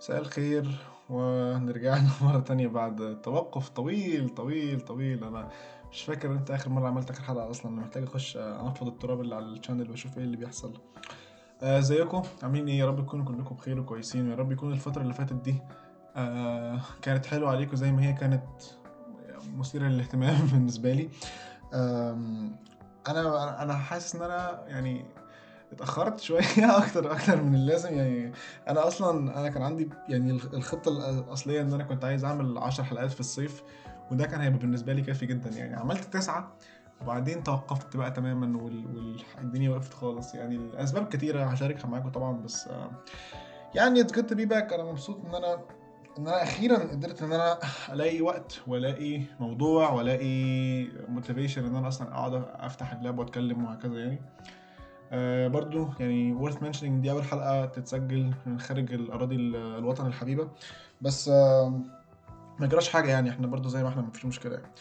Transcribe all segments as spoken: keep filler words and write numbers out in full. مساء الخير، ونرجع له مرة تانية بعد توقف طويل طويل طويل. أنا مش فاكر أنت آخر مرة عملت آخر حلقة أصلا. أنا محتاج أخش أنفض التراب اللي على الشانل وأشوف إيه اللي بيحصل. آه زيكم عاملين إيه؟ يا رب تكونوا كلكم بخير وكويسين، يا رب يكون الفترة اللي فاتت دي آه كانت حلوة عليكم زي ما هي كانت مثيرة للاهتمام بالنسبة لي. آه أنا أنا حاسس إن أنا يعني اتأخرت شوية أكتر أكتر من اللازم. يعني أنا أصلا أنا كان عندي يعني الخطة الأصلية إن أنا كنت عايز أعمل عشر حلقات في الصيف، وده كان هيبقى بالنسبة لي كافي جدا. يعني عملت تسعة وبعدين توقفت بقى تماما والدنيا وقفت خالص. يعني الأسباب كتيرة هشاركها معاكم طبعا، بس يعني it's good to be back. أنا مبسوط إن أنا إن أنا أخيرا قدرت إن أنا ألاقي وقت وألاقي موضوع وألاقي motivation إن أنا أصلا أقعد أفتح اللاب وأتكلم وهكذا. يعني أه برضو يعني worth mentioning دي أول حلقة تتسجل من خارج الأراضي الوطن الحبيبة، بس أه ما جراش حاجة. يعني احنا برضو زي ما احنا، مفيش مشكلة يعني.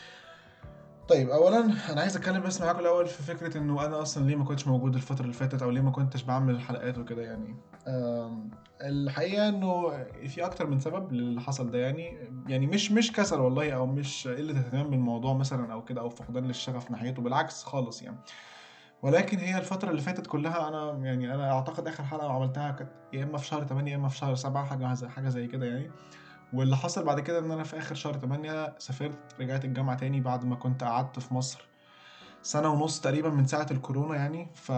طيب أولا أنا عايز أتكلم بس معاكم الأول في فكرة إنه أنا أصلا ليه ما كنتش موجود الفترة اللي فاتت، أو ليه ما كنتش بعمل الحلقات وكده. يعني أه الحقيقة إنه في أكتر من سبب للي حصل ده. يعني يعني مش مش كسل والله، أو مش قلة اهتمام بالموضوع مثلا أو كده، أو فقدان للشغف ناحيته، بالعكس خالص يعني. ولكن هي الفترة اللي فاتت كلها أنا يعني أنا أعتقد آخر حلقة عملتها كانت يا إما في شهر تمانية يا إما في شهر سبعة، حاجة زي حاجة زي كده يعني. واللي حصل بعد كده إن أنا في آخر شهر تمانية سافرت، رجعت الجامعة تاني بعد ما كنت قعدت في مصر سنة ونص تقريبا من ساعة الكورونا يعني. ف...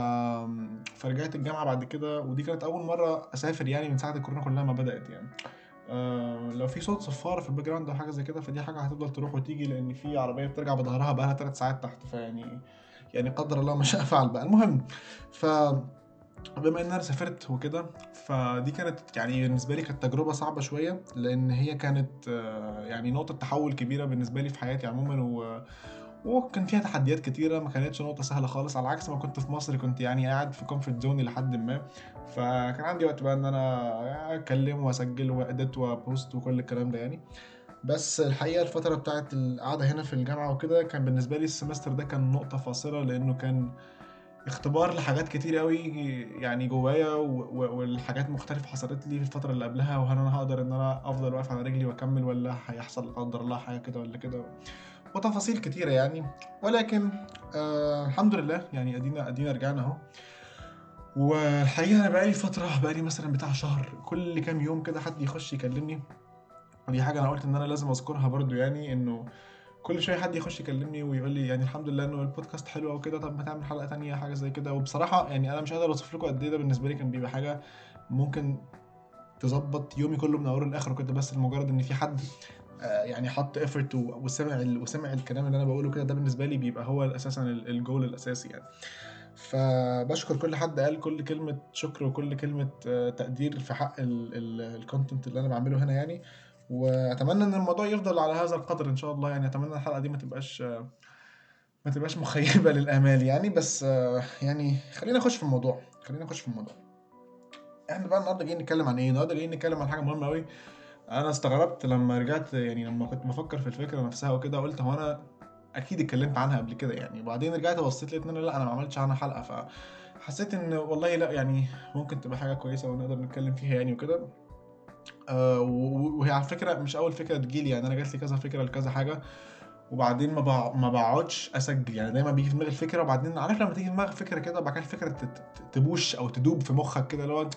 فرجعت الجامعة بعد كده، ودي كانت أول مرة أسافر يعني من ساعة الكورونا كلها ما بدأت يعني. أه لو في صوت صفارة في الباك جراوند أو حاجة زي كده، فدي حاجة هتفضل تروح وتيجي، لأن في عربية بترجع بظهرها بقى لها تلات ساعات تحت. فيعني يعني قدر الله ما شاء فعل بقى. المهم، فبما ان انا سافرت وكده، فدي كانت يعني بالنسبه لي كانت تجربه صعبه شويه، لان هي كانت يعني نقطه تحول كبيره بالنسبه لي في حياتي عموما، و... وكان فيها تحديات كتيره، ما كانتش نقطه سهله خالص. على عكس ما كنت في مصر، كنت يعني قاعد في كومفورت زوني لحد ما، فكان عندي وقت بقى ان انا اتكلم واسجل واديت وبوست وكل الكلام ده يعني. بس الحقيقة الفترة بتاعت القعدة هنا في الجامعة وكده كان بالنسبة لي السمستر ده كان نقطة فاصلة، لأنه كان اختبار لحاجات كتير قوي يعني جوايا، والحاجات مختلفة حصلت لي في الفترة اللي قبلها، وهل أنا هقدر إن أنا أفضل واقف على رجلي وأكمل، ولا هيحصل قدر الله حاجة كده ولا كده، وتفاصيل كتيرة يعني. ولكن آه الحمد لله يعني أدينا أدينا رجعنا أهو. والحقيقة أنا بقالي فترة، بقالي مثلا بتاع شهر كل كام يوم كده حد يخش يكلمني، ودي حاجة أنا قلت إن أنا لازم أذكرها برضو يعني، إنه كل شوية حد يخش يكلمني ويقول لي يعني الحمد لله إنه البودكاست حلو أو كده، طب ما تعمل حلقة تانية حاجة زي كده. وبصراحة يعني أنا مش قادر أوصف لكم قد إيه ده بالنسبة لي كان بيبقى حاجة ممكن تظبط يومي كله من أول لآخر وكده، بس المجرد إن في حد يعني حط إفرت وسمع وسمع الكلام اللي أنا بقوله كده، ده بالنسبة لي بيبقى هو أساسا الجول الأساسي يعني. فبشكر كل حد قال كل كلمة شكر وكل كلمة تقدير في حق الكونتنت اللي أنا بعمله هنا يعني. واتمنى ان الموضوع يفضل على هذا القدر ان شاء الله يعني. اتمنى الحلقه دي ما تبقاش ما تبقاش مخيبه للامال يعني. بس يعني خلينا نخش في الموضوع خلينا نخش في الموضوع احنا بقى النهارده جايين نتكلم عن ايه النهارده جايين نتكلم عن حاجه مهمه قوي. انا استغربت لما رجعت يعني، لما كنت بفكر في الفكره نفسها وكده، قلت هو انا اكيد اتكلمت عنها قبل كده يعني. وبعدين رجعت بصيت لقيت ان انا لا انا ما عملتش عنها حلقه، فحسيت ان والله لا يعني ممكن تبقى حاجه كويسه ونقدر نتكلم فيها يعني وكده. أه وهي على فكرة مش أول فكرة تجيلي يعني، أنا جات لي كذا فكرة لكذا حاجة، وبعدين ما بع... ما بقعدش أسجل يعني. دايما بيجي في دماغي الفكرة، وبعدين عارف لما تيجي في دماغك فكرة كده وبعد كده الفكرة تت... تبوش أو تدوب في مخك كده، اللي هو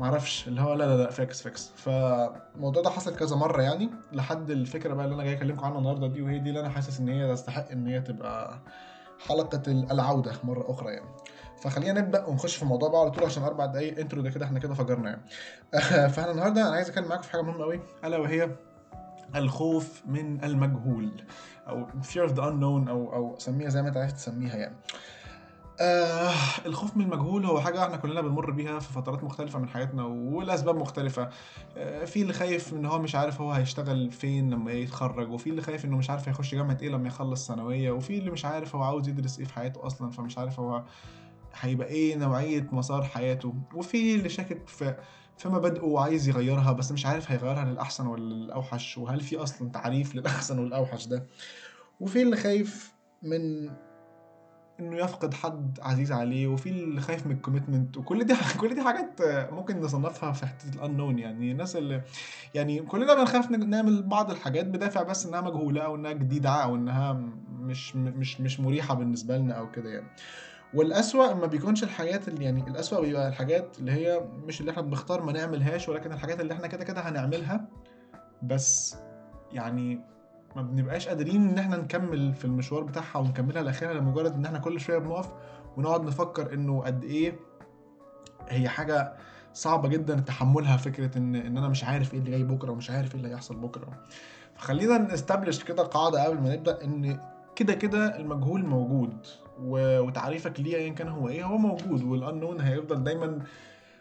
معرفش اللي هو لا لا لا فاكس فاكس فالموضوع ده حصل كذا مرة يعني، لحد الفكرة بقى اللي أنا جاي أكلمكم عنها النهاردة دي، وهي دي اللي أنا حاسس إن هي تستحق إن هي تبقى حلقة العودة مرة أخرى يعني. فخلينا نبدأ ونخش في الموضوع بقى على طول، عشان أربع دقايق انترو ده كده احنا كده فجرنا يعني. فاحنا النهاردة أنا عايز أتكلم معاكم في حاجة مهمة قوي، ألا وهي الخوف من المجهول، أو fear of the unknown، أو أو سميها زي ما أنت عايز تسميها يعني. آه الخوف من المجهول هو حاجة احنا كلنا بنمر بيها في فترات مختلفة من حياتنا، والأسباب مختلفة. آه في اللي خايف ان هو مش عارف هو هيشتغل فين لما يتخرج، وفي اللي خايف انه مش عارف هيخش جامعة ايه لما يخلص ثانوية، وفي اللي مش عارف هو عاوز يدرس ايه في حياته اصلا، فمش عارف هو هيبقى ايه نوعية مسار حياته، وفي اللي شاكك في في مبادئه وعايز يغيرها بس مش عارف هيغيرها للأحسن ولا للأوحش، وهل في اصلا تعريف للأحسن والأوحش ده، وفي اللي خايف من انه يفقد حد عزيز عليه، وفي اللي خايف من الكوميتمنت، وكل دي كل دي حاجات ممكن نصنفها في حته الانون. يعني الناس اللي يعني كلنا بنخاف نعمل بعض الحاجات بدافع بس انها مجهوله او انها جديده او انها مش مش مش مريحه بالنسبه لنا او كده يعني. والأسوأ ما بيكونش الحاجات اللي يعني الأسوأ بيبقى الحاجات اللي هي مش اللي احنا بنختار ما نعملهاش، ولكن الحاجات اللي احنا كده كده هنعملها بس يعني ما بنبقاش قادرين ان احنا نكمل في المشوار بتاعها ونكملها لاخرها، لمجرد ان احنا كل شويه بنقف ونقعد نفكر انه قد ايه هي حاجه صعبه جدا تحملها، فكره ان ان انا مش عارف ايه اللي جاي بكره ومش عارف ايه اللي هيحصل بكره. فخلينا نستبلش كده قاعده قبل ما نبدا، ان كده كده المجهول موجود وتعريفك ليه ايا كان هو ايه هو موجود، والانون هيفضل دايما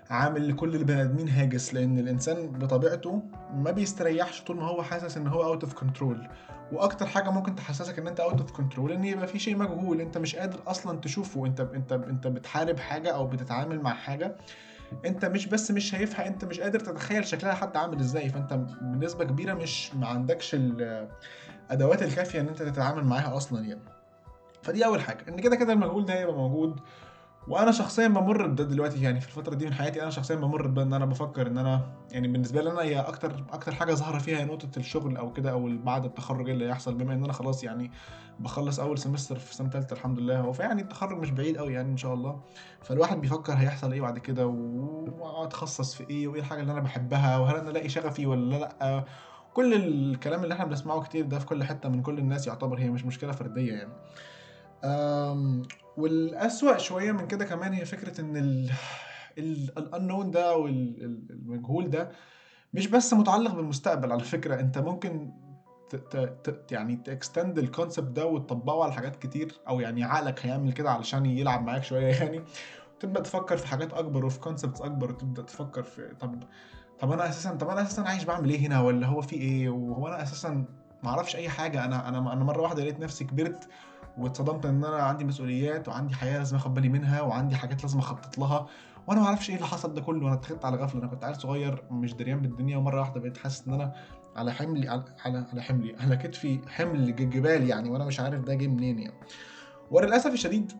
عامل لكل البني ادمين هاجس، لان الانسان بطبيعته ما بيستريحش طول ما هو حاسس ان هو اوت اوف كنترول. واكتر حاجه ممكن تحسسك ان انت اوت اوف كنترول ان يبقى في شيء مجهول انت مش قادر اصلا تشوفه، انت انت انت بتحارب حاجه او بتتعامل مع حاجه انت مش بس مش شايفها، انت مش قادر تتخيل شكلها حتى عامل ازاي. فانت بنسبه كبيره مش ما عندكش الادوات الكافيه ان انت تتعامل معاها اصلا يعني. فدي اول حاجه، ان كده كده المجهول ده هيبقى موجود. وانا شخصيا بمر بده دلوقتي يعني في الفتره دي من حياتي، انا شخصيا بمر بان انا بفكر ان انا يعني بالنسبه لي انا هي اكتر اكتر حاجه ظاهره فيها نقطه الشغل او كده، او بعد التخرج اللي هيحصل، بما ان انا خلاص يعني بخلص اول سمستر في سنه ثالثه الحمد لله، هو يعني التخرج مش بعيد قوي يعني ان شاء الله. فالواحد بيفكر هيحصل ايه بعد كده، واتخصص في ايه، وايه الحاجه اللي انا بحبها، وهل انا الاقي شغفي ولا لا. كل الكلام اللي احنا بنسمعه كتير ده في كل حته من كل الناس، يعتبر هي مش مشكله فرديه يعني. والأسوأ شوية من كده كمان هي فكرة ان ال الانون ده او المجهول ده مش بس متعلق بالمستقبل. على فكرة انت ممكن ت ت يعني تكستند الكونسبت ده وتطبقه على حاجات كتير، او يعني عقلك هيعمل كده علشان يلعب معاك شوية يعني، وتبدأ تفكر في حاجات اكبر وفي كونسبتس اكبر، وتبدأ تفكر في طب طب انا اساسا طب انا اساسا عايش بعمل ايه هنا، ولا هو في ايه، وهو انا اساسا معرفش اي حاجة. انا انا انا مرة واحدة لقيت نفسي كبرت واتصدمت ان انا عندي مسؤوليات وعندي حياه لازم اخد بالي منها وعندي حاجات لازم اخطط لها، وانا ما اعرفش ايه اللي حصل ده كله، وانا اتخذت على غفله. انا كنت عيل صغير مش دريان بالدنيا، ومره واحده بقيت حاسس ان انا على حملي على على, على حملي على كتفي حمل الجبال يعني، وانا مش عارف ده جه منين يعني. وللاسف الشديد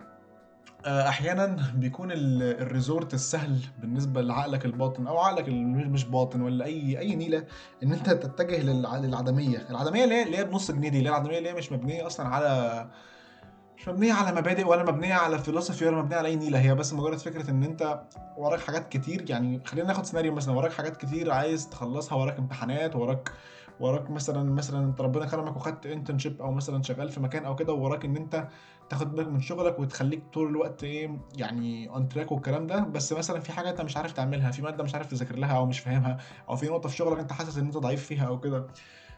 احيانا بيكون الريزورت السهل بالنسبه لعقلك الباطن او عقلك مش باطن ولا اي اي نيله، ان انت تتجه للعدميه. العدميه ليه ليه بنص جنيه دي ليه العدميه ليه مش مبنيه اصلا على مش مبنية على مبادئ ولا مبنية على فلسفة ولا مبنية على أي نيلة، هي بس مجرد فكرة إن أنت وراك حاجات كتير. يعني خلينا ناخد سيناريو مثلا، وراك حاجات كتير عايز تخلصها، وراك امتحانات، وراك وراك مثلا مثلا أنت ربنا كرمك وخدت انترنشيب أو مثلا شغال في مكان أو كده، وراك إن أنت تاخد بالك من شغلك وتخليك طول الوقت إيه يعني أون تراك والكلام ده. بس مثلا في حاجة أنت مش عارف تعملها، في مادة مش عارف تذاكر لها أو مش فاهمها، أو في نقطة في شغلك أنت حاسس إن أنت ضعيف فيها أو كده.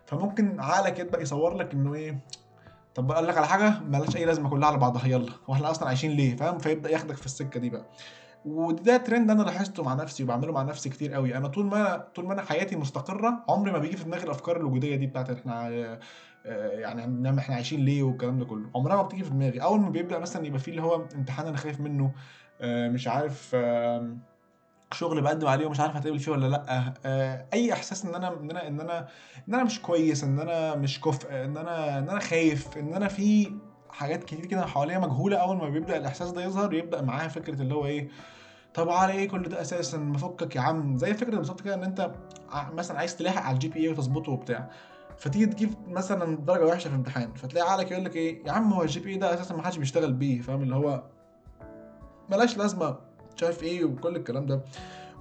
فممكن عقلك يبقى يصور لك إنه إيه طب اقول لك على حاجه مالهاش اي لازمه كلها على بعضها، يلا واحنا اصلا عايشين ليه، فاهم؟ فيبدا ياخدك في السكه دي بقى. وده ترند انا لاحظته مع نفسي وبعمله مع نفسي كتير قوي. انا طول ما طول ما انا حياتي مستقره عمري ما بيجي في دماغي الافكار الوجوديه دي بتاعت احنا يعني احنا عايشين ليه والكلام ده كله، عمرها ما بتيجي في دماغي. اول ما بيبدا مثلا يبقى فيه اللي هو امتحان انا خايف منه، مش عارف شغل بقدم عليه ومش عارف هتقبل فيه ولا لا، اي احساس ان انا ان انا ان انا ان انا مش كويس، ان انا مش كفء، ان انا ان انا خايف، ان انا في حاجات كتير كده حواليا مجهوله. اول ما بيبدا الاحساس ده يظهر يبدا معاها فكره اللي هو ايه طب على ايه كل ده اساسا، مفكك يا عم. زي فكره بالظبط كده ان انت مثلا عايز تلاحق على الجي بي اي وتظبطه وبتاع، فتيجي تجيب مثلا درجه وحشه في الامتحان، فتلاقي عقلك يقول لك ايه يا عم هو الجي بي اي ده اساسا ما حدش بيشتغل بيه، فاهم؟ اللي هو ملاش لازمه شايف ايه وكل الكلام ده.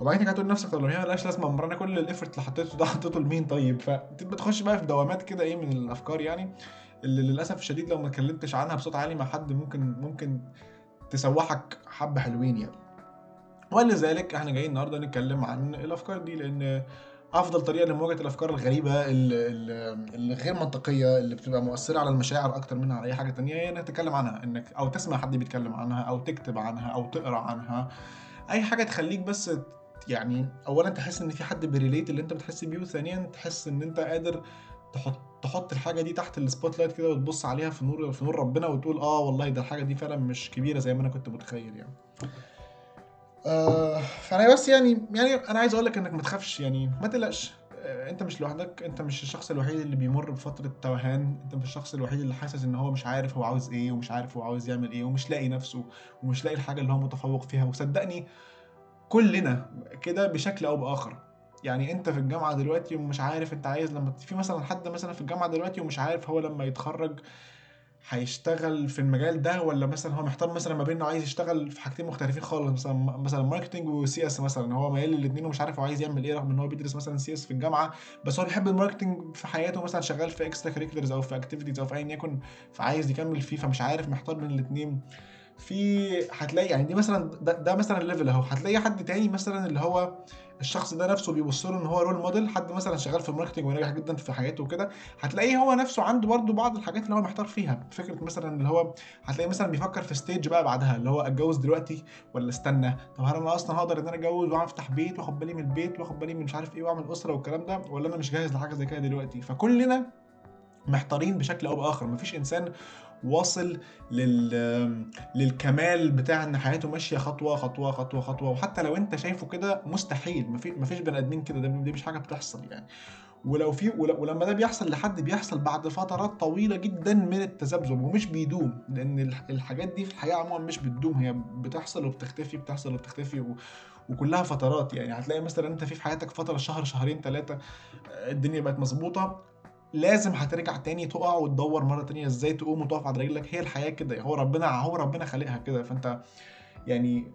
وبعدين كده هتقول لنفسك طب لو هي مالهاش لازمه امال انا كل الافورت اللي حطيته ده حطيته لمين طيب؟ فبتخش بقى في دوامات كده ايه من الافكار يعني، اللي للاسف الشديد لو ما اتكلمتش عنها بصوت عالي مع حد ممكن ممكن تسوحك حبه حلوين يعني. ولذلك احنا جايين النهارده نتكلم عن الافكار دي، لان افضل طريقه لمواجهه الافكار الغريبه اللي غير منطقيه اللي بتبقى مؤثره على المشاعر اكتر منها على اي حاجه تانية هي انك تتكلم عنها، انك او تسمع حد بيتكلم عنها او تكتب عنها او تقرا عنها، اي حاجه تخليك بس يعني اولا تحس ان في حد بريليت اللي انت بتحس بيه، وثانيا تحس ان انت قادر تحط تحط الحاجه دي تحت السبوت لايت كده وتبص عليها في نور في نور ربنا وتقول اه والله ده الحاجه دي فعلا مش كبيره زي ما انا كنت متخيل يعني. آه فانا بس يعني يعني انا عايز اقول لك انك ما تخافش يعني، ما تقلقش. انت مش لوحدك، انت مش الشخص الوحيد اللي بيمر بفترة توهان، انت مش الشخص الوحيد اللي حاسس ان هو مش عارف هو عاوز ايه، ومش عارف هو عاوز يعمل ايه، ومش لاقي نفسه، ومش لاقي الحاجة اللي هو متفوق فيها. وصدقني كلنا كده بشكل او باخر. يعني انت في الجامعة دلوقتي ومش عارف انت عايز لما في مثلا حد مثلا في الجامعة دلوقتي ومش عارف هو لما يتخرج هيشتغل في المجال ده، ولا مثلا هو محتار مثلا ما بين انه عايز يشتغل في حاجتين مختلفين خالص، مثلا مثلا ماركتنج وسي اس مثلا، هو مايل للاثنين ومش عارف هو عايز يعمل ايه، رغم ان هو بيدرس مثلا سي اس في الجامعه، بس هو بيحب الماركتنج في حياته، مثلا شغال في اكسترا كاريكولرز او في اكتيفيتيز او في ايا يكن، فعايز يكمل فيه، فمش عارف، محتار بين الاثنين. في هتلاقي يعني دي مثلا ده, ده مثلا ليفل اهو. هتلاقي حد تاني مثلا اللي هو الشخص ده نفسه بيبص له ان هو رول موديل، حد مثلا شغال في الماركتنج وناجح جدا في حياته وكده، هتلاقيه هو نفسه عنده برضه بعض الحاجات اللي هو محتار فيها. فكره مثلا اللي هو هتلاقيه مثلا بيفكر في ستيج بقى بعدها، اللي هو اتجوز دلوقتي ولا استنى، طب هل انا اصلا هقدر ان انا اتجوز وافتح بيت واخد بالي من البيت واخد بالي من مش عارف ايه واعمل اسره والكلام ده، ولا انا مش جاهز لحاجه زي كده دلوقتي. فكلنا محتارين بشكل او باخر، مفيش انسان واصل لل... للكمال بتاع ان حياته ماشيه خطوه خطوه خطوه خطوه، وحتى لو انت شايفه كده مستحيل، مفيش مفيش بني ادمين كده، ده دي مش حاجه بتحصل يعني. ولو في ولما ده بيحصل لحد بيحصل بعد فترات طويله جدا من التذبذب، ومش بيدوم، لان الحاجات دي في الحياه عموما مش بتدوم، هي بتحصل وبتختفي بتحصل وبتختفي و... وكلها فترات. يعني هتلاقي مثلا انت في في حياتك فتره شهر شهرين ثلاثه الدنيا بقت مظبوطه، لازم هترجع تاني تقع وتدور مرة تانية ازاي تقوم وتقف على رجلك. هي الحياة كده، هو ربنا هو ربنا خلقها كده. فانت يعني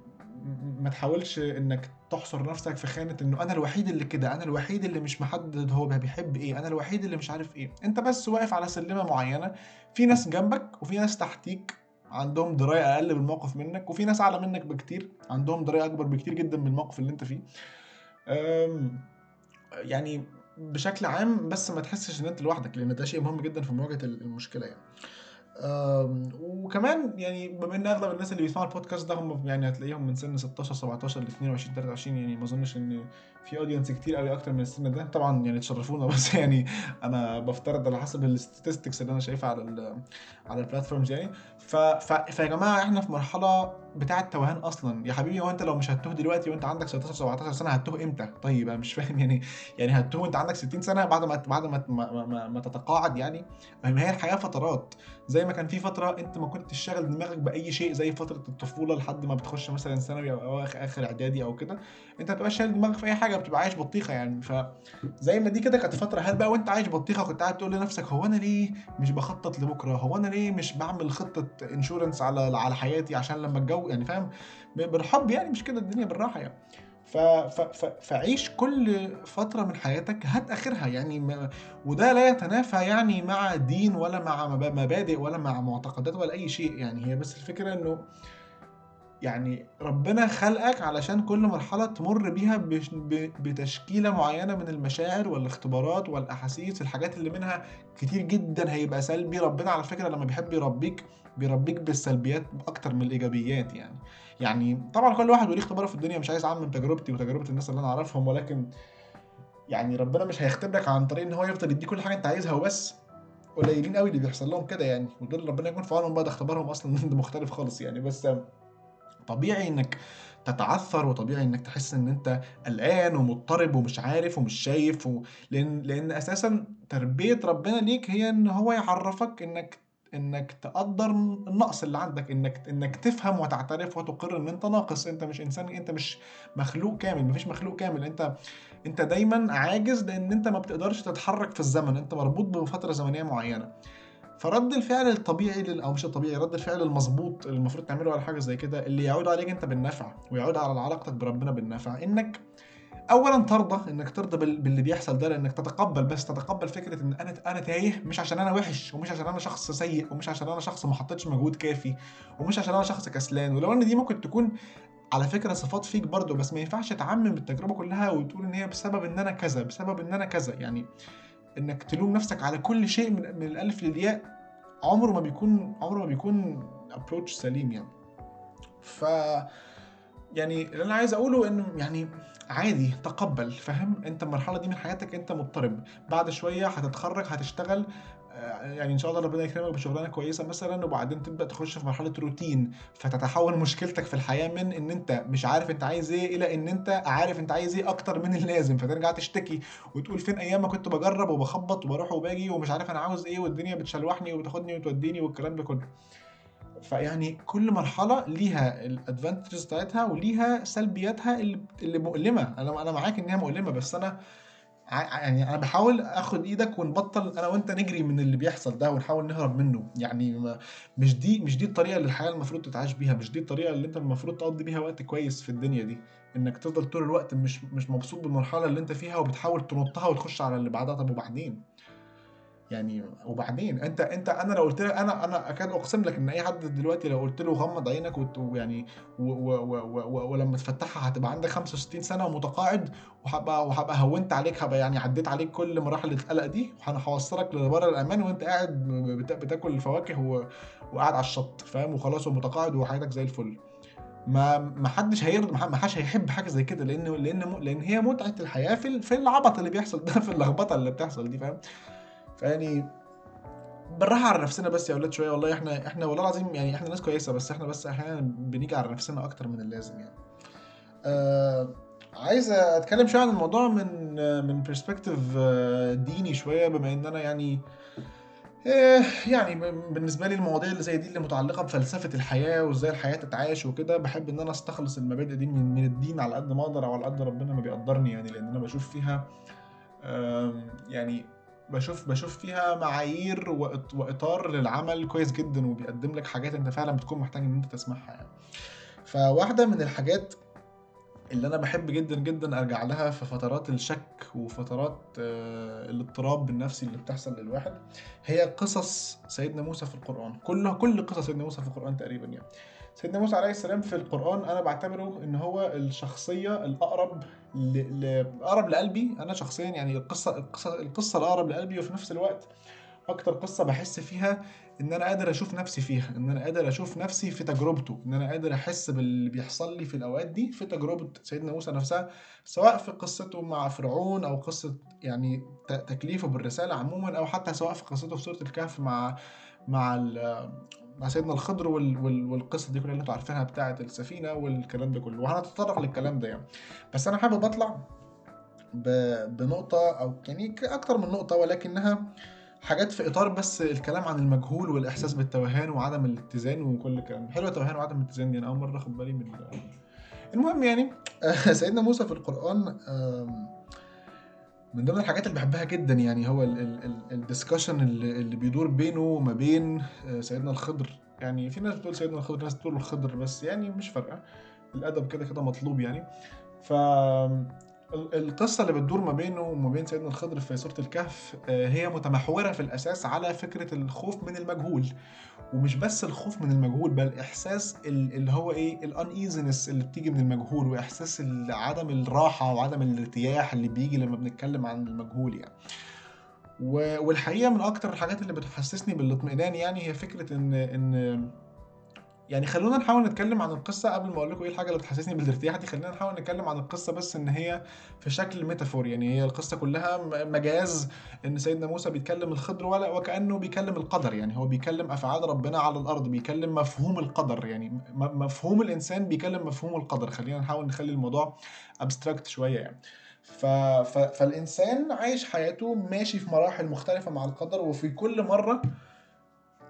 ما تحاولش انك تحصر نفسك في خانة انه انا الوحيد اللي كده، انا الوحيد اللي مش محدد هو بيحب ايه، انا الوحيد اللي مش عارف ايه. انت بس واقف على سلمة معينة، في ناس جنبك وفي ناس تحتيك عندهم دراية اقل بالموقف منك، وفي ناس اعلى منك بكتير عندهم دراية اكبر بكتير جدا من الموقف اللي انت فيه. يعني بشكل عام بس ما تحسش ان انت لوحدك، لان ده شيء مهم جدا في مواجهه المشكله يعني. وكمان يعني بما ان اغلب الناس اللي بيسمعوا البودكاست ده هم يعني هتلاقيهم من سن ستاشر سبعتاشر ل اتنين وعشرين تلاتة وعشرين، يعني ما اظنش ان في اودينس كتير قوي اكتر من السن ده طبعا، يعني تشرفونا، بس يعني انا بفترض على حسب الاستاتستكس اللي انا شايفها على ال على البلاتفورمز يعني. ف فيا جماعه احنا في مرحله بتاع التوهان اصلا يا حبيبي. هو انت لو مش هتتوه دلوقتي وانت عندك ستاشر سبعتاشر سنه، هتتوه امتى؟ طيب انا مش فاهم يعني يعني هتتوه وانت عندك ستين سنه بعد ما بعد ما ما, ما, ما تتقاعد يعني. هي الحياه فترات، زي ما كان في فتره انت ما كنتش شاغل دماغك باي شيء زي فتره الطفوله لحد ما بتخش مثلا ثانوي او اخر اعدادي او كده، انت ما بتبقاش شاغل دماغك في اي حاجه، بتبقى عايش بطيخه يعني. فزي ما دي كده كانت فتره، هل بقى وانت عايش بطيخه كنت قاعد تقول لنفسك هو انا ليه مش بخطط لبكره، هو انا ليه مش بعمل خطه انشورنس على على حياتي عشان لما الجو يعني، فاهم، بالحب يعني، مش كده الدنيا بالراحه يعني. ف... ف... ف... فعيش كل فترة من حياتك هات آخرها يعني، ما... وده لا يتنافى يعني مع دين ولا مع مبادئ ولا مع معتقدات ولا أي شيء يعني. هي بس الفكرة إنه يعني ربنا خلقك علشان كل مرحلة تمر بيها بش... ب... بتشكيلة معينة من المشاعر والاختبارات والأحاسيس، الحاجات اللي منها كتير جدا هيبقى سلبي. ربنا على فكرة لما بيحب يربيك بيربيك بالسلبيات أكتر من الإيجابيات يعني. يعني طبعا كل واحد وليه اختباره في الدنيا، مش عايز اعمم تجربتي وتجربه الناس اللي انا اعرفهم، ولكن يعني ربنا مش هيختبرك عن طريق ان هو يفضل يديك كل حاجه انت عايزها وبس. قليلين قوي اللي بيحصل لهم كده يعني، ودول ربنا يكون في عونهم بقى، ده اختبارهم اصلا ده مختلف خالص يعني. بس طبيعي انك تتعثر، وطبيعي انك تحس ان انت قلقان ومضطرب ومش عارف ومش شايف و... لان لان اساسا تربيه ربنا ليك هي ان هو يعرفك انك انك تقدر النقص اللي عندك، انك انك تفهم وتعترف وتقر ان انت ناقص، انت مش انسان، انت مش مخلوق كامل، مفيش مخلوق كامل، انت انت دايما عاجز، لان انت ما بتقدرش تتحرك في الزمن، انت مربوط بفتره زمنيه معينه. فرد الفعل الطبيعي لل... او مش الطبيعي، رد الفعل المظبوط اللي المفروض تعمله على حاجه زي كده، اللي يعود عليك انت بالنفع ويعود على علاقتك بربنا بالنفع، انك اولا ترضى، انك ترضى باللي بيحصل ده، لانك تتقبل، بس تتقبل فكره ان انا انا تايه، مش عشان انا وحش، ومش عشان انا شخص سيء، ومش عشان انا شخص ما حطيتش مجهود كافي، ومش عشان انا شخص كسلان. ولو ان دي ممكن تكون على فكره صفات فيك برضو، بس ما ينفعش تعمم التجربه كلها وتقول ان هي بسبب ان انا كذا بسبب ان انا كذا يعني. انك تلوم نفسك على كل شيء من, من الالف للياء عمره ما بيكون عمره ما بيكون ابروتش سليم يعني. ف يعني اللي انا عايز اقوله انه يعني عادي، تقبل، فاهم؟ انت المرحله دي من حياتك انت مضطرب، بعد شويه هتتخرج، هتشتغل، آه، يعني ان شاء الله ربنا يكرمك بشغلانه كويسه مثلا، وبعدين تبدا تخش في مرحله روتين، فتتحول مشكلتك في الحياه من ان انت مش عارف انت عايز ايه الى ان انت عارف انت عايز ايه اكتر من اللازم، فترجع تشتكي وتقول فين ايام ما كنت بجرب وبخبط وبروح وباجي ومش عارف انا عاوز ايه، والدنيا بتشلوحني وبتاخدني وتوديني والكلام ده كله. فيعني كل مرحله ليها الادفانتجز بتاعتها وليها سلبياتها اللي مؤلمه. انا انا معاك ان هي مؤلمه، بس انا يعني انا بحاول اخد ايدك ونبطل انا وانت نجري من اللي بيحصل ده ونحاول نهرب منه. يعني مش دي مش دي الطريقه اللي الحياه المفروض تتعاش بيها، مش دي الطريقه اللي انت المفروض تقضي بيها وقت كويس في الدنيا دي، انك تفضل طول الوقت مش مش مبسوط بالمرحله اللي انت فيها وبتحاول تنطها وتخش على اللي بعدها. طب وبعدين يعني وبعدين انت انت انا لو قلت لك، انا انا اكاد اقسم لك ان اي حد دلوقتي لو قلت له غمض عينك ويعني ولما تفتحها هتبقى عندك خمسة وستين سنه ومتقاعد، وهبقى وهبقى هونت عليك، هبقى يعني عديت عليك كل مراحل القلق دي، وهوصلك لبره الامان وانت قاعد بتاكل الفواكه وقاعد على الشط، فاهم؟ وخلاص ومتقاعد وحياتك زي الفل. ما ما حدش هيرضى، ما حدش هيحب حاجه زي كده، لان لان لان هي متعه الحياه في في العبط اللي بيحصل ده، في اللخبطه اللي بتحصل دي، فاهم؟ يعني بالراحه على نفسنا بس يا اولاد شويه. والله احنا احنا والله العظيم يعني احنا ناس كويسه، بس احنا بس احيانا بنيجي على نفسنا اكتر من اللازم. يعني آه عايز اتكلم شويه عن الموضوع من من برسبكتيف ديني شويه، بما ان انا يعني آه يعني بالنسبه لي المواضيع اللي زي دي اللي متعلقه بفلسفه الحياه وازاي الحياه تتعاش وكده، بحب ان انا استخلص المبادئ دي من, من الدين على قد ما اقدر، او على قد ربنا ما بيقدرني يعني، لان انا بشوف فيها آه يعني بشوف بشوف فيها معايير واطار للعمل كويس جدا، وبيقدم لك حاجات انت فعلا بتكون محتاج ان انت تسمعها يعني. فواحده من الحاجات اللي انا بحب جدا جدا ارجع لها في فترات الشك وفترات الاضطراب النفسي اللي بتحصل للواحد هي قصص سيدنا موسى في القرآن. كل كل قصص سيدنا موسى في القرآن تقريبا يعني. سيدنا موسى عليه السلام في القرآن انا بعتبره ان هو الشخصيه الاقرب الاقرب لقلبي انا شخصيا، يعني القصه القصه القصه الاقرب لقلبي، وفي نفس الوقت اكتر قصه بحس فيها ان انا قادر اشوف نفسي فيها، ان انا قادر اشوف نفسي في تجربته، ان انا قادر احس باللي بيحصل لي في الاوقات دي في تجربه سيدنا موسى نفسها، سواء في قصته مع فرعون او قصه يعني تكليفه بالرساله عموما، او حتى سواء في قصته في سوره الكهف مع مع مع سيدنا الخضر والقصه دي كلها اللي انتوا عارفينها بتاعه السفينه والكلام ده كله، وهنتطرق للكلام ده يعني. بس انا حابب اطلع بنقطه او يعني اكتر من نقطه، ولكنها حاجات في اطار بس الكلام عن المجهول والاحساس بالتوهان وعدم الاتزان وكل الكلام حلو. التوهان وعدم الاتزان دي انا اول مره اخد بالي من. المهم يعني سيدنا موسى في القرآن من ضمن الحاجات اللي بحبها جدا يعني هو الدسكشن اللي بيدور بينه وما بين سيدنا الخضر. يعني في ناس بتقول سيدنا الخضر، ناس بتقول الخضر، بس يعني مش فارقه، الادب كده كده مطلوب يعني. ف القصة اللي بتدور ما بينه وما بين سيدنا الخضر في سورة الكهف هي متمحورة في الأساس على فكرة الخوف من المجهول، ومش بس الخوف من المجهول بل إحساس اللي هو إيه الأنيزنس اللي بتيجي من المجهول، وإحساس عدم الراحة وعدم الارتياح اللي بيجي لما بنتكلم عن المجهول يعني. والحقيقة من أكتر الحاجات اللي بتحسسني بالاطمئنان يعني هي فكرة إن إن يعني خلونا نحاول نتكلم عن القصة قبل ما أقول لكم إيه الحاجة اللي بتحسسني بالارتياح دي. خلينا نحاول نتكلم عن القصة بس إن هي في شكل ميتافور، يعني هي القصة كلها مجاز، إن سيدنا موسى بيتكلم الخضر ولا وكأنه بيكلم القدر، يعني هو بيكلم أفعال ربنا على الأرض، بيكلم مفهوم القدر، يعني مفهوم الإنسان بيكلم مفهوم القدر. خلينا نحاول نخلي الموضوع أبستراكت شوية يعني. ف... ف... فالإنسان عايش حياته ماشي في مراحل مختلفة مع القدر، وفي كل مرة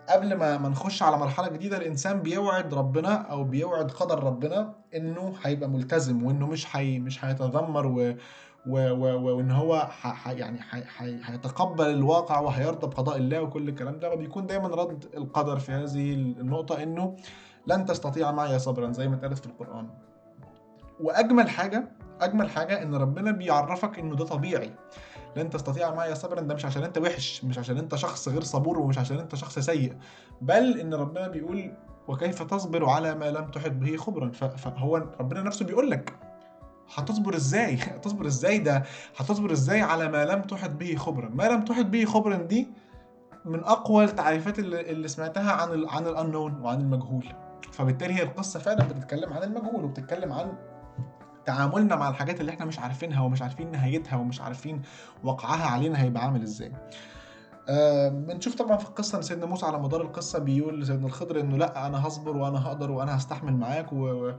قبل ما نخش على مرحلة جديدة الإنسان بيوعد ربنا أو بيوعد قدر ربنا إنه هيبقى ملتزم، وإنه مش هي مش هيتذمر، و... و... و... وإن هو ح... يعني هيتقبل حي... الواقع وهيرضى بقضاء الله وكل الكلام ده. وبيكون دايما رد القدر في هذه النقطة إنه لن تستطيع معي صبرا زي ما اتقالت في القرآن. وأجمل حاجة أجمل حاجة إن ربنا بيعرفك إنه ده طبيعي، لن تستطيع معي صبرا، ده مش عشان انت وحش، مش عشان انت شخص غير صبور، ومش عشان انت شخص سيء، بل ان ربنا بيقول وكيف تصبر على ما لم تحط به خبرا. فهو ربنا نفسه بيقول لك هتصبر ازاي هتصبر ازاي ده هتصبر ازاي على ما لم تحط به خبرا. ما لم تحط به خبرا دي من اقوى التعريفات اللي, اللي سمعتها عن ال عن الانون وعن المجهول. فبالتالي هي القصة فعلا بتتكلم عن المجهول، وبتتكلم عن تعاملنا مع الحاجات اللي احنا مش عارفينها ومش عارفين نهايتها ومش عارفين وقعها علينا هيبقى عامل ازاي. آه بنشوف طبعا في القصة سيدنا موسى على مدار القصة بيقول لسيدنا الخضر انه لا انا هصبر وانا هقدر وانا هستحمل معاك، و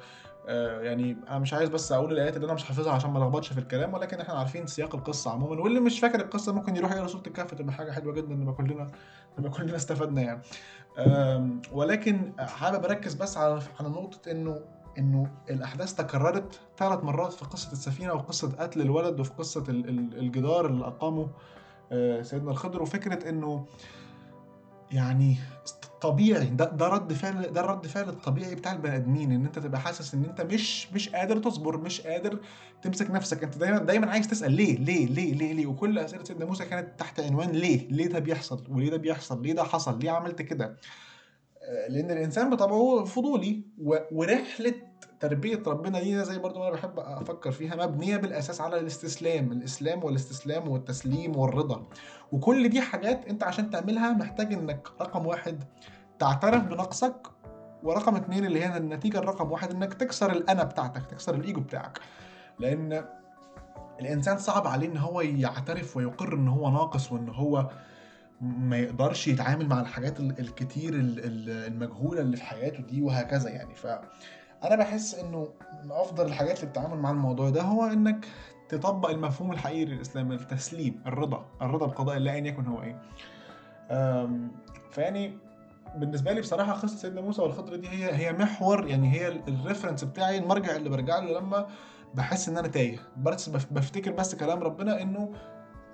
آه يعني انا مش عايز بس اقول الايات اللي انا مش حافظها عشان ما لخبطش في الكلام، ولكن احنا عارفين سياق القصة عموما، واللي مش فاكر القصة ممكن يروح يقرا سورة الكهف تبقى حاجة حلوة جدا ان كلنا ان كلنا استفدنا يعني. آه ولكن حابب اركز بس على على نقطة انه انه الاحداث تكررت ثلاث مرات في قصة السفينة وقصة قتل الولد وفي قصة الجدار اللي اقامه سيدنا الخضر، وفكرة انه يعني طبيعي ده, ده رد فعل ده الرد فعل الطبيعي بتاع البني ادمين، ان انت تبقى حاسس ان انت مش مش قادر تصبر، مش قادر تمسك نفسك، انت دايما دايما عايز تسأل ليه ليه ليه ليه, ليه؟ وكل اسئلة سيدنا موسى كانت تحت عنوان ليه ليه ده بيحصل وليه ده بيحصل ليه ده حصل ليه عملت كده، لان الانسان بطبعه فضولي، ورحله تربيه ربنا دي زي برضو انا بحب افكر فيها مبنيه بالاساس على الاستسلام الاسلام والاستسلام والتسليم والرضا، وكل دي حاجات انت عشان تعملها محتاج انك رقم واحد تعترف بنقصك، ورقم اتنين اللي هي النتيجه الرقم واحد انك تكسر الانا بتاعتك، تكسر الايجو بتاعك، لان الانسان صعب عليه ان هو يعترف ويقر ان هو ناقص وان هو ما يقدرش يتعامل مع الحاجات الكتير المجهولة اللي في حياته دي وهكذا يعني. فأنا بحس إنه أفضل الحاجات للتعامل مع الموضوع ده هو إنك تطبق المفهوم الحقيقي للإسلام، التسليم، الرضا الرضا بقضاء الله أن يكون هو إيه. فيعني بالنسبة لي بصراحة قصة سيدنا موسى والخضر دي هي هي محور، يعني هي الريفرنس بتاعي، المرجع اللي برجع له لما بحس إن أنا تايه، بس بفتكر بس كلام ربنا إنه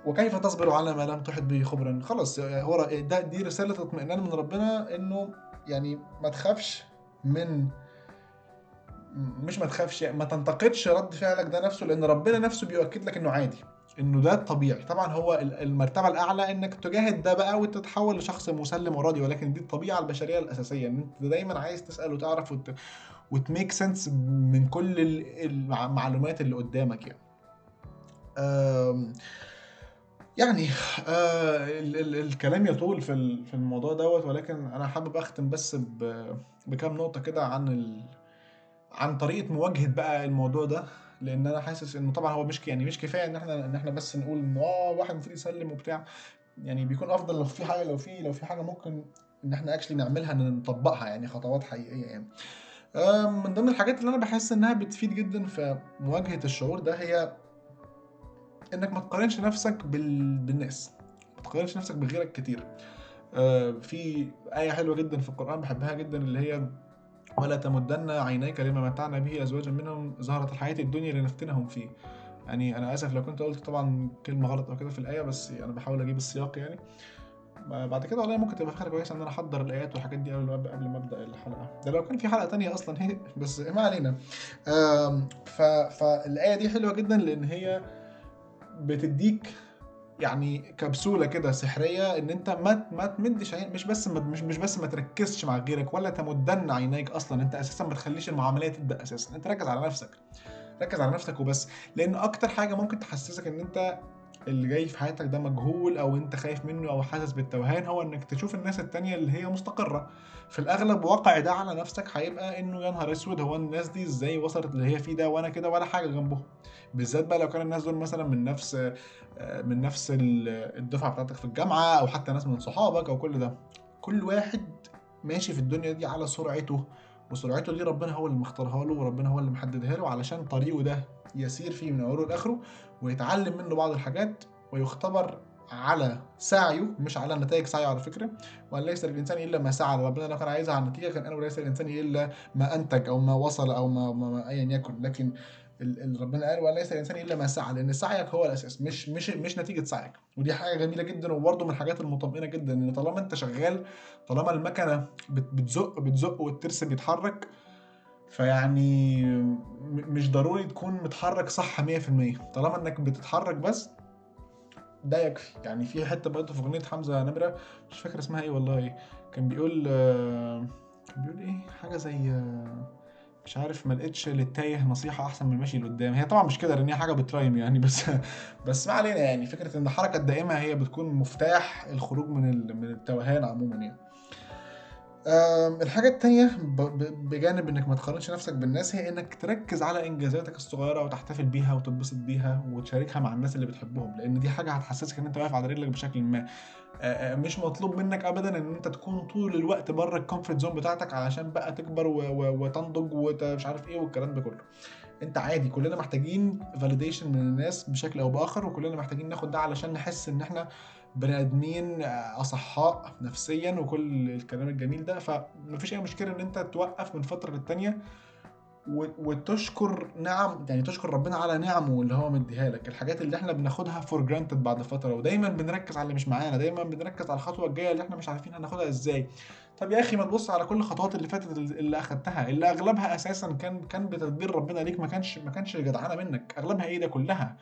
وكيف تصبر على ما لم تحط به خبرا. خلاص هو ده دي رسالة اطمئنان من ربنا انه يعني ما تخافش من مش ما تخافش يعني ما تنتقدش رد فعلك ده نفسه، لان ربنا نفسه بيؤكد لك انه عادي، انه ده الطبيعي. طبعا هو المرتبة الاعلى انك تجاهد ده بقى وتتحول لشخص مسلم وراضي، ولكن دي الطبيعة البشرية الاساسية ان انت دايما عايز تسأل وتعرف وت... وتميك سنس من كل المعلومات اللي قدامك يعني. أم... يعني آه ال- ال- الكلام يطول في ال- في الموضوع دوت، ولكن انا حابب اختم بس ب- بكام نقطه كده عن ال- عن طريقه مواجهه بقى الموضوع ده، لان انا حاسس انه طبعا هو مش يعني مش كفايه ان احنا ان احنا بس نقول ان اه واحد المفروض يسلم وبتاع، يعني بيكون افضل لو في حاجه لو في لو في حاجه ممكن ان احنا اكشلي نعملها نطبقها، يعني خطوات حقيقيه يعني. آه من ضمن الحاجات اللي انا بحس انها بتفيد جدا في مواجهه الشعور ده هي انك ما تقارنش نفسك بال... بالناس، ما تقارنش نفسك بغيرك كتير. آه في آية حلوة جدا في القرآن بحبها جدا اللي هي ولا تمدن عينيك لما متعنا به أزواجا منهم زهرة الحياة الدنيا لنفتنهم فيه. يعني أنا آسف لو كنت قلت طبعا كلمة غلط أو كده في الآية، بس أنا بحاول أجيب السياق يعني. بعد كده والله ممكن تبقى فكرة كويسة ان انا احضر الايات والحاجات دي قبل قبل ما ابدا الحلقه، ده لو كان في حلقه تانية اصلا هي، بس ما علينا. آه ف... فالآية دي حلوة جدا لان هي بتديك يعني كبسوله كده سحريه ان انت ما ما تمدش عين، مش بس مش مش بس ما تركزش مع غيرك ولا تمدن عينيك، اصلا انت اساسا ما تخليش المعامله تبدا، اساسا انت ركز على نفسك، ركز على نفسك وبس، لان اكتر حاجه ممكن تحسسك ان انت اللي جاي في حياتك ده مجهول او انت خايف منه او حاسس بالتوهان هو انك تشوف الناس التانية اللي هي مستقرة في الاغلب. واقع ده على نفسك هيبقى انه يا نهار اسود هو الناس دي ازاي وصلت اللي هي فيه ده وانا كده ولا حاجة جنبهم، بالذات بقى لو كان الناس دول مثلا من نفس من نفس الدفعة بتاعتك في الجامعة او حتى ناس من صحابك او كل ده. كل واحد ماشي في الدنيا دي على سرعته، وسرعته دي ربنا هو اللي مختارها له وربنا هو اللي محددها له علشان طريقه ده يسير فيه من اوله لاخره ويتعلم منه بعض الحاجات ويختبر على سعيه مش على نتائج سعيه على فكره. وان ليس الانسان الا ما سعى، ربنا لو كان عايزها على النتيجه كان قال وليس الانسان الا ما انتج او ما وصل او ما ايا يكن، لكن ربنا قال وان ليس الانسان الا ما سعى، لان سعيك هو الاساس مش مش مش نتيجه سعيك. ودي حاجه جميله جدا وبرده من الحاجات المطمئنه جدا ان طالما انت شغال، طالما المكنه بتزق بتزق والترس بيتحرك، فيعني مش ضروري تكون متحرك صح مية بالمية، طالما انك بتتحرك بس ده يكفي يعني. في حته برده في اغنيه حمزه نمره مش فاكر اسمها ايه والله، كان بيقول بيقول ايه حاجه زي مش عارف ما لقيتش للتايه نصيحه احسن من المشي لقدام. هي طبعا مش كده لان هي حاجه بترايم يعني، بس بس ما علينا يعني. فكره ان الحركه الدائمه هي بتكون مفتاح الخروج من من التوهان عموما يعني. أم، الحاجة التانية ب- ب- بجانب انك ما تقارنش نفسك بالناس، هي انك تركز على انجازاتك الصغيرة وتحتفل بيها وتتبسط بيها وتشاركها مع الناس اللي بتحبهم، لان دي حاجة هتحسسك ان انت واقف على رجلك بشكل ما. آه، مش مطلوب منك ابدا ان انت تكون طول الوقت بره الكومفورت زون بتاعتك علشان بقى تكبر و- و- وتنضج ومش عارف ايه والكلام ده كله. انت عادي، كلنا محتاجين validation من الناس بشكل او باخر، وكلنا محتاجين ناخد ده علشان نحس ان احنا بني ادمين اصحاء نفسيا وكل الكلام الجميل ده. فمفيش اي مشكله ان انت توقف من فتره للتانيه و- وتشكر نعم، يعني تشكر ربنا على نعمه اللي هو مديها لك. الحاجات اللي احنا بناخدها for granted بعد فتره، ودايما بنركز على اللي مش معانا، دايما بنركز على الخطوه الجايه اللي احنا مش عارفين هناخدها ازاي. طب يا اخي ما تبص على كل الخطوات اللي فاتت اللي اخدتها، اللي اغلبها اساسا كان كان بتدبير ربنا ليك، ما كانش ما كانش جدعانه منك اغلبها، ايه ده كلها.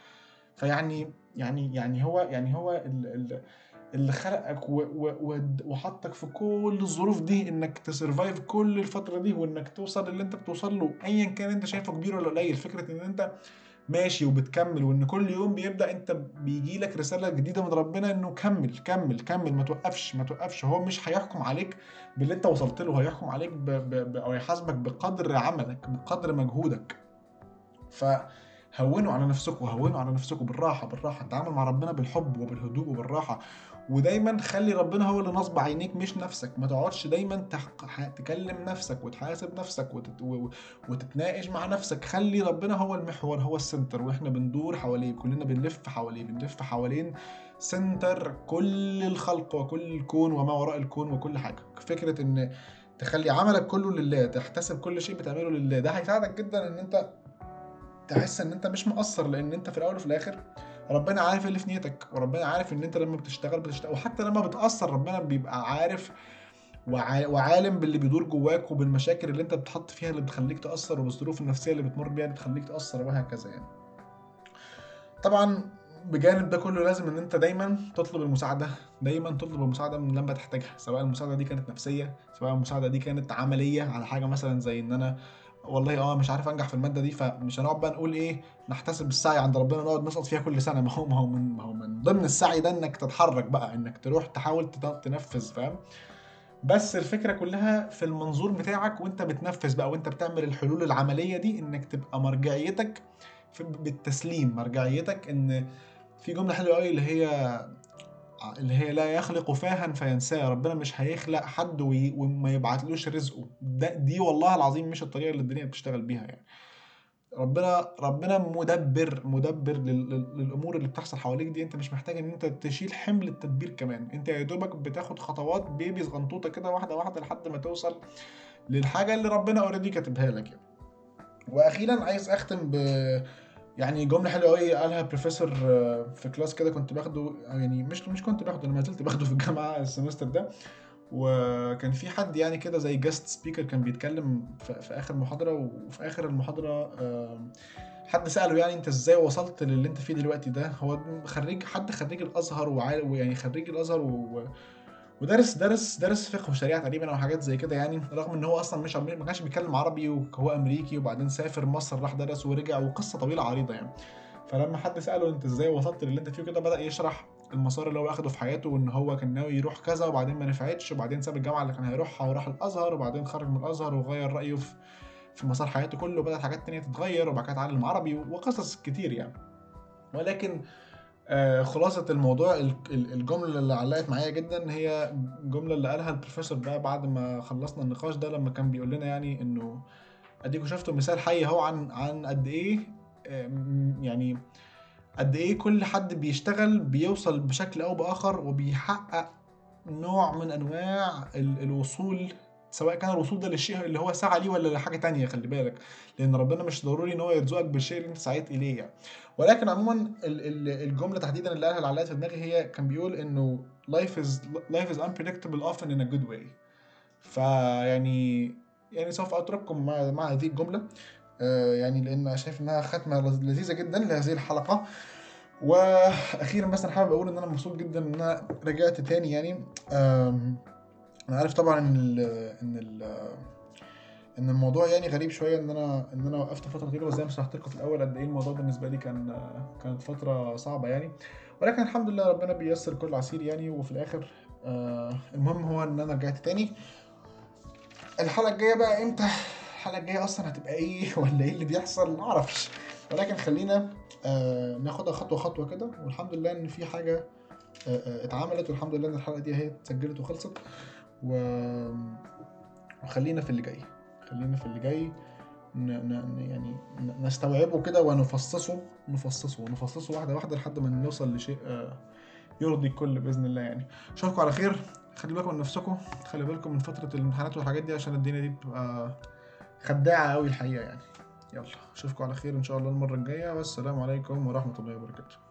فيعني يعني يعني هو يعني هو ال- ال- اللي خلقك و- و- ود- وحطك في كل الظروف دي انك تسرفايف كل الفتره دي، وانك توصل اللي انت بتوصل له ايا كان انت شايفه كبير ولا قليل. فكره ان انت ماشي وبتكمل، وان كل يوم بيبدا انت بيجي لك رساله جديده من ربنا انه كمل كمل كمل، ما توقفش ما توقفش. هو مش هيحكم عليك باللي انت وصلت له، هيحكم عليك ب... ب... ب... او هيحاسبك بقدر عملك، بقدر مجهودك. فهونوا على نفسكم، هونوا على نفسكم بالراحه بالراحه. تعامل مع ربنا بالحب وبالهدوء وبالراحه، ودايما خلي ربنا هو اللي نصب عينيك مش نفسك. ما تقعدش دايما تح- تكلم نفسك وتحاسب نفسك وتت... و- و- وتتناقش مع نفسك. خلي ربنا هو المحور، هو السنتر، واحنا بندور حواليه، كلنا بنلف حواليه، بنلف حوالين سنتر كل الخلق وكل الكون وما وراء الكون وكل حاجة. فكرة ان تخلي عملك كله لله، تحتسب كل شيء بتعمله لله، ده هيساعدك جدا ان انت تحس ان انت مش مقصر، لان انت في الاول وفي الاخر ربنا عارف اللي في نيتك، وربنا عارف ان انت لما بتشتغل بتشتغل، وحتى لما بتقصر ربنا بيبقى عارف وع- وعالم باللي بيدور جواك وبالمشاكل اللي انت بتحط فيها اللي بتخليك تأثر، وبالظروف النفسية اللي بتمر بيها اللي بتخليك تأثر، وهكذا. يعني طبعا بجانب ده كله لازم ان انت دايما تطلب المساعده، دايما تطلب المساعده من لما تحتاجها، سواء المساعده دي كانت نفسيه، سواء المساعده دي كانت عمليه على حاجه، مثلا زي ان انا والله اه مش عارف انجح في الماده دي، فمش هنقعد بقى نقول ايه نحتسب السعي عند ربنا نقعد نسقط فيها كل سنه. ما هو ما هو من ما هو من ضمن السعي ده انك تتحرك بقى، انك تروح تحاول تت- تنفذ، فاهم؟ بس الفكرة كلها في المنظور بتاعك وانت بتنفذ بقى، وانت بتعمل الحلول العملية دي، انك تبقى مرجعيتك في بالتسليم، مرجعيتك ان في جملة حلوة قوي اللي هي اللي هي لا يخلق فاها فينساه. ربنا مش هيخلق حد وي- وما يبعتلوش رزقه. ده دي والله العظيم مش الطريقة اللي الدنيا بتشتغل بيها. يعني ربنا ربنا مدبر مدبر لل- لل- للامور اللي بتحصل حواليك دي. انت مش محتاج ان انت تشيل حمل التدبير كمان، انت يا دوبك بتاخد خطوات بيبي صغنطوطه كده، واحده واحده، لحد ما توصل للحاجه اللي ربنا اوريدي كاتبها لك يعني. واخيرا عايز اختم ب يعني جمله حلوه قوي قالها بروفيسور آه، في كلاس كده كنت باخده، يعني مش مش كنت باخده، انا ما زلت باخده في الجامعه السمستر ده. وكان في حد يعني كده زي جاست سبيكر كان بيتكلم في, في اخر محاضره، وفي اخر المحاضره آم، حد ساله يعني انت ازاي وصلت للي انت فيه دلوقتي ده. هو خريج حد خريج الازهر وعال- ويعني خريج الازهر و... ودرس درس درس فقه وشريعه تقريبا او حاجات زي كده يعني، رغم ان هو اصلا مش عم- ما كانش بيتكلم عربي، وهو امريكي، وبعدين سافر مصر راح درس ورجع، وقصه طويله عريضه يعني. فلما حد ساله انت ازاي وصلت للي انت فيه كده، بدا يشرح المسار اللي هو اخده في حياته، وان هو كان ناوي يروح كذا وبعدين ما نفعتش، وبعدين ساب الجامعه اللي كان هيروحها وراح الازهر، وبعدين خرج من الازهر وغير رايه في في مسار حياته كله، وبدات حاجات تانية تتغير، وبعد كده اتعلم عربي وقصص كتير يعني. ولكن آه، خلاصة الموضوع ال- ال- الجملة اللي علقت معايا جدا هي الجملة اللي قالها البروفيسور ده بعد ما خلصنا النقاش ده، لما كان بيقول لنا يعني انه اديكوا شفتوا مثال حي اهو عن عن قد ايه آه، م- يعني قد ايه كل حد بيشتغل بيوصل بشكل او باخر، وبيحقق نوع من انواع ال- الوصول، سواء كان الوصول ده للشيء اللي هو سعى ليه ولا لحاجه تانية. خلي بالك، لان ربنا مش ضروري ان هو يرزقك بالشيء اللي انت سعيت اليه يعني. ولكن عموما ال- ال- الجمله تحديدا اللي قالها اللي علقت في دماغي هي كان بيقول انه life is life is unpredictable often in a good way. فيعني يعني سوف اترككم مع مع هذه الجمله آه، يعني لان شايف انها ختمه لز- لذيذه جدا لهذه الحلقه. واخيرا بس انا حابب اقول ان انا مبسوط جدا ان انا رجعت تاني يعني. آم، انا عارف طبعا ان ال ان ال ان الموضوع يعني غريب شويه، ان انا ان انا وقفت فتره طويله، بس زي ما شرحت لكم في الاول قد ايه الموضوع بالنسبه لي كان كانت فتره صعبه يعني. ولكن الحمد لله ربنا بييسر كل عسير يعني، وفي الاخر آه، المهم هو ان انا رجعت تاني. الحلقة الجاية بقى امتى؟ الحلقة الجاية اصلا هتبقى ايه ولا ايه اللي بيحصل؟ معرفش، ولكن خلينا آه ناخدها خطوة خطوة كده. والحمد لله ان في حاجة آه اتعملت، والحمد لله ان الحلقة دي هي اتسجلت وخلصت. و... وخلينا في اللي جاي، خلينا في اللي جاي ن... ن... يعني نستوعبه كده ونفصصه نفصصه ونفصصه واحدة واحدة لحد ما نوصل لشيء آه يرضي الكل بإذن الله. يعني اشوفكم على خير، خلي بالكم من نفسكم، خلي بالكم من فترة الامتحانات والحاجات دي، عشان الدنيا دي بتبقى خداعة قوي الحقيقة يعني. يلا اشوفكم على خير ان شاء الله المرة الجاية، والسلام عليكم ورحمة الله وبركاته.